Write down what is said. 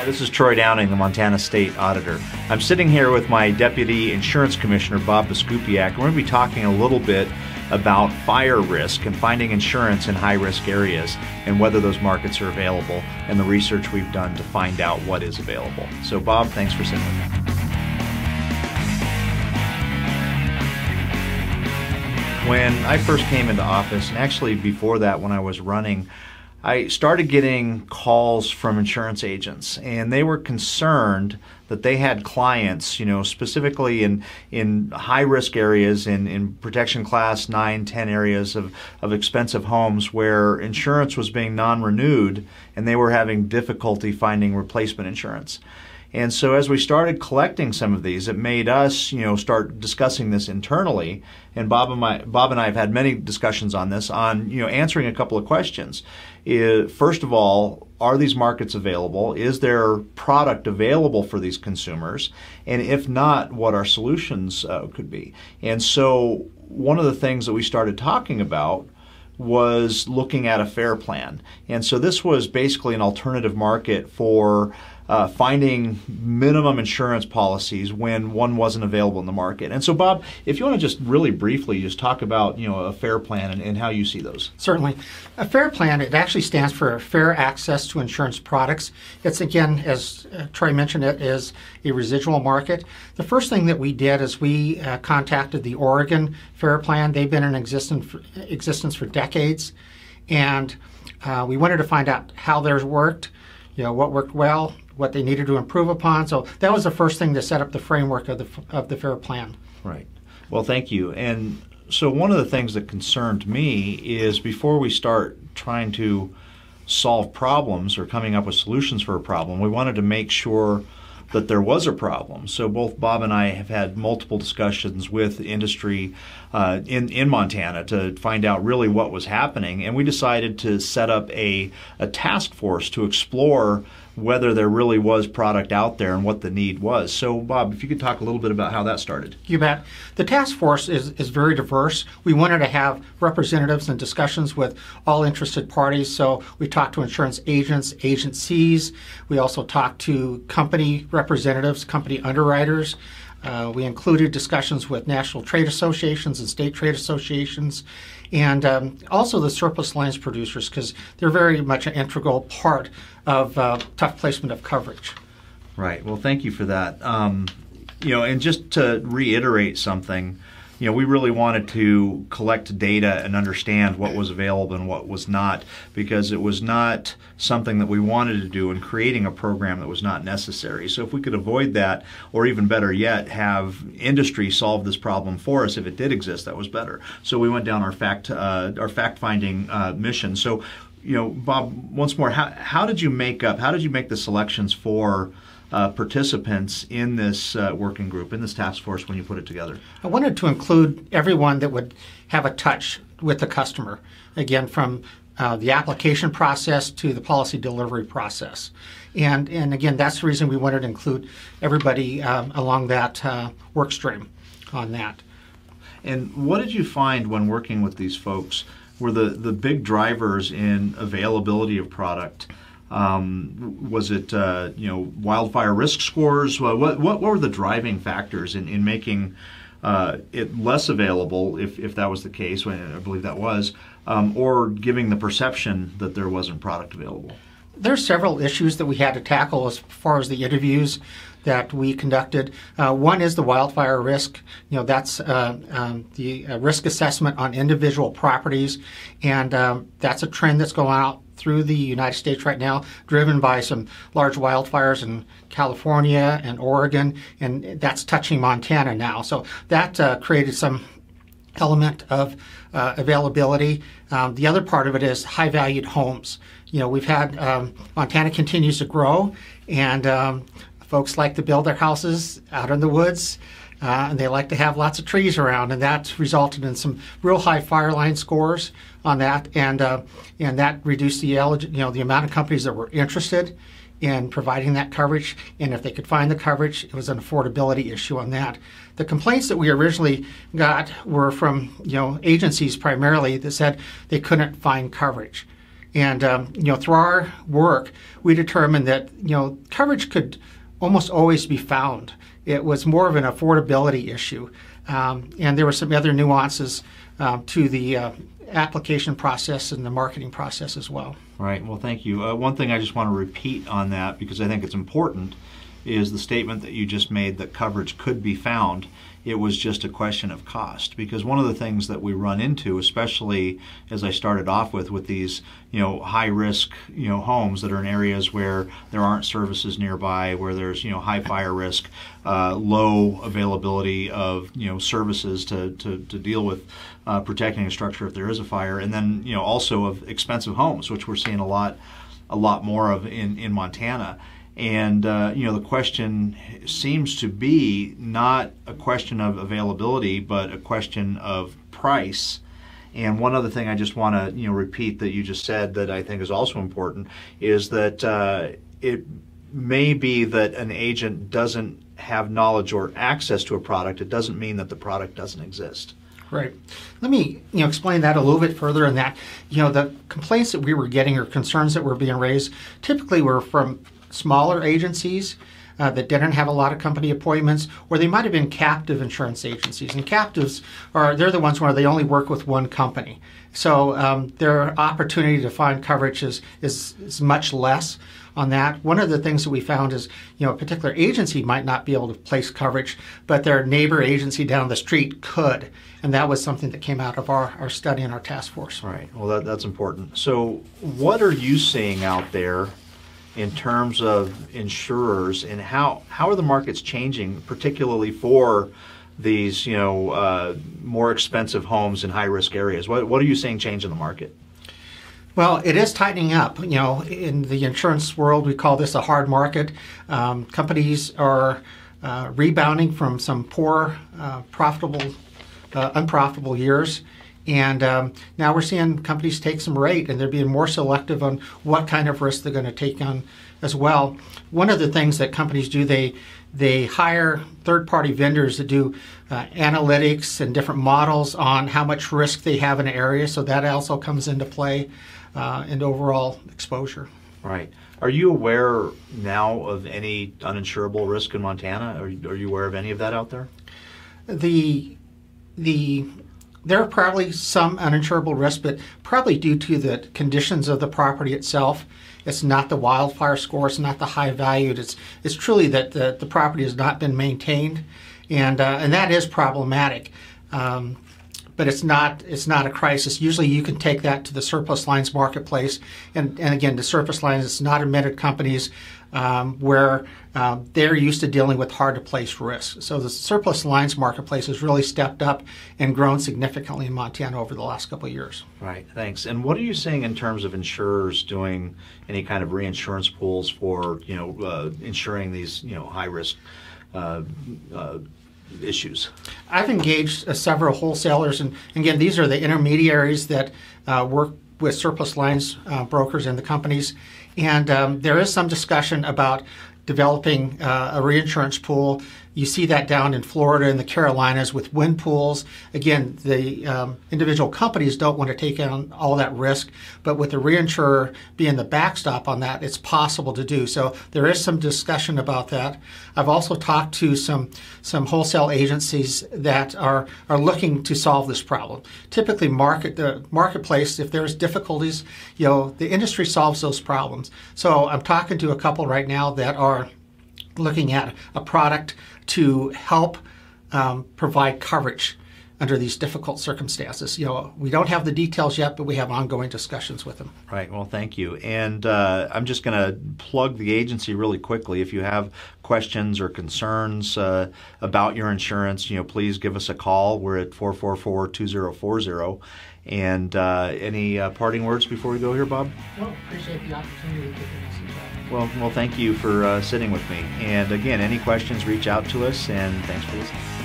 Hi, this is Troy Downing, the Montana State Auditor. I'm sitting here with my Deputy Insurance Commissioner, Bob Biskupiak. We're going to be talking a little bit about fire risk and finding insurance in high-risk areas and whether those markets are available and the research we've done to find out what is available. So, Bob, thanks for sitting with me. When I first came into office, and actually before that when I was running, I started getting calls from insurance agents, and they were concerned that they had clients, you know, specifically in high-risk areas, in protection class 9, 10 areas of expensive homes where insurance was being non-renewed, and they were having difficulty finding replacement insurance. And so as we started collecting some of these, it made us, you know, start discussing this internally. And Bob and I have had many discussions on this, on, you know, answering a couple of questions. First of all, are these markets available? Is there product available for these consumers? And if not, what our solutions could be. And so one of the things that we started talking about was looking at a FAIR plan. And so this was basically an alternative market for finding minimum insurance policies when one wasn't available in the market. And so, Bob, if you want to just really briefly just talk about, you know, a FAIR plan and how you see those. Certainly. A FAIR plan, it actually stands for Fair Access to Insurance Products. It's, again, as Troy mentioned, it is a residual market. The first thing that we did is we contacted the Oregon FAIR plan. They've been in existence for decades. And we wanted to find out how theirs worked, you know, what worked well, what they needed to improve upon. So that was the first thing to set up the framework of the FAIR plan. Right. Well, thank you. And so one of the things that concerned me is before we start trying to solve problems or coming up with solutions for a problem, we wanted to make sure that there was a problem. So both Bob and I have had multiple discussions with industry in Montana to find out really what was happening, and we decided to set up a task force to explore whether there really was product out there and what the need was. So, Bob, if you could talk a little bit about how that started. You bet. The task force is very diverse. We wanted to have representatives and discussions with all interested parties. So we talked to insurance agents, agencies. We also talked to company representatives, company underwriters. We included discussions with national trade associations and state trade associations, and also the surplus lines producers, because they're very much an integral part of tough placement of coverage. Right. Well, thank you for that. You know, and just to reiterate something, you know, we really wanted to collect data and understand what was available and what was not, because it was not something that we wanted to do in creating a program that was not necessary. So if we could avoid that, or even better yet, have industry solve this problem for us if it did exist, that was better. So we went down our fact-finding mission. So, you know, Bob, once more, how did you make the selections for participants in this working group, in this task force, when you put it together? I wanted to include everyone that would have a touch with the customer, again, from the application process to the policy delivery process. And again, that's the reason we wanted to include everybody along that work stream on that. And what did you find when working with these folks were the big drivers in availability of product? Was it, you know, wildfire risk scores? What were the driving factors in making it less available, if that was the case, I believe that was, or giving the perception that there wasn't product available? There's several issues that we had to tackle as far as the interviews that we conducted. One is the wildfire risk. You know, that's the risk assessment on individual properties, and that's a trend that's going out through the United States right now, driven by some large wildfires in California and Oregon, and that's touching Montana now. So that created some element of availability. The other part of it is high-valued homes. You know, we've had, Montana continues to grow, and folks like to build their houses out in the woods, and they like to have lots of trees around, and that's resulted in some real high fire line scores on that, and that reduced the the amount of companies that were interested in providing that coverage, and if they could find the coverage, it was an affordability issue on that. The complaints that we originally got were from agencies primarily that said they couldn't find coverage, And through our work, we determined that coverage could almost always be found. It was more of an affordability issue, and there were some other nuances to the application process and the marketing process as well. Right. Well, thank you. One thing I just want to repeat on that, because I think it's important, is the statement that you just made that coverage could be found. It was just a question of cost, because one of the things that we run into, especially as I started off with these high risk homes that are in areas where there aren't services nearby, where there's high fire risk, low availability of services to deal with protecting a structure if there is a fire, and then also of expensive homes, which we're seeing a lot more of in Montana. And the question seems to be not a question of availability, but a question of price. And one other thing I just want to repeat that you just said that I think is also important is that it may be that an agent doesn't have knowledge or access to a product. It doesn't mean that the product doesn't exist. Right. Let me explain that a little bit further. In that, the complaints that we were getting or concerns that were being raised typically were from smaller agencies that didn't have a lot of company appointments, or they might have been captive insurance agencies. And captives they're the ones where they only work with one company. So their opportunity to find coverage is much less on that. One of the things that we found is, a particular agency might not be able to place coverage, but their neighbor agency down the street could. And that was something that came out of our study and our task force. Right. Well, that's important. So what are you seeing out there in terms of insurers, and how are the markets changing, particularly for these more expensive homes in high risk areas? What are you seeing change in the market? Well, it is tightening up. In the insurance world, we call this a hard market. Companies are rebounding from some poor, unprofitable years. And now we're seeing companies take some rate, and they're being more selective on what kind of risk they're going to take on as well. One of the things that companies do, they hire third-party vendors that do analytics and different models on how much risk they have in an area, so that also comes into play in overall exposure. Right. Are you aware now of any uninsurable risk in Montana? Are you aware of any of that out there? There are probably some uninsurable risks, but probably due to the conditions of the property itself. It's not the wildfire score, it's not the high value, it's truly that the property has not been maintained, and that is problematic. But it's not a crisis. Usually you can take that to the surplus lines marketplace, and again, the surplus lines, it's not admitted companies where they're used to dealing with hard to place risks. So the surplus lines marketplace has really stepped up and grown significantly in Montana over the last couple of years. Right, thanks. And what are you seeing in terms of insurers doing any kind of reinsurance pools for insuring these high risk issues? I've engaged several wholesalers, and again, these are the intermediaries that work with surplus lines brokers and the companies, and there is some discussion about developing a reinsurance pool. You see that down in Florida and the Carolinas with wind pools. Again, the individual companies don't want to take on all that risk, but with the reinsurer being the backstop on that, it's possible to do. So there is some discussion about that. I've also talked to some wholesale agencies that are looking to solve this problem. Typically, the marketplace, if there's difficulties, the industry solves those problems. So I'm talking to a couple right now that are looking at a product to help provide coverage under these difficult circumstances. We don't have the details yet, but we have ongoing discussions with them. Right. Well, thank you. And I'm just going to plug the agency really quickly. If you have questions or concerns about your insurance, please give us a call. We're at 444-2040. And any parting words before we go here, Bob? Well, appreciate the opportunity to get the message out. Well, thank you for sitting with me. And again, any questions, reach out to us, and thanks for listening.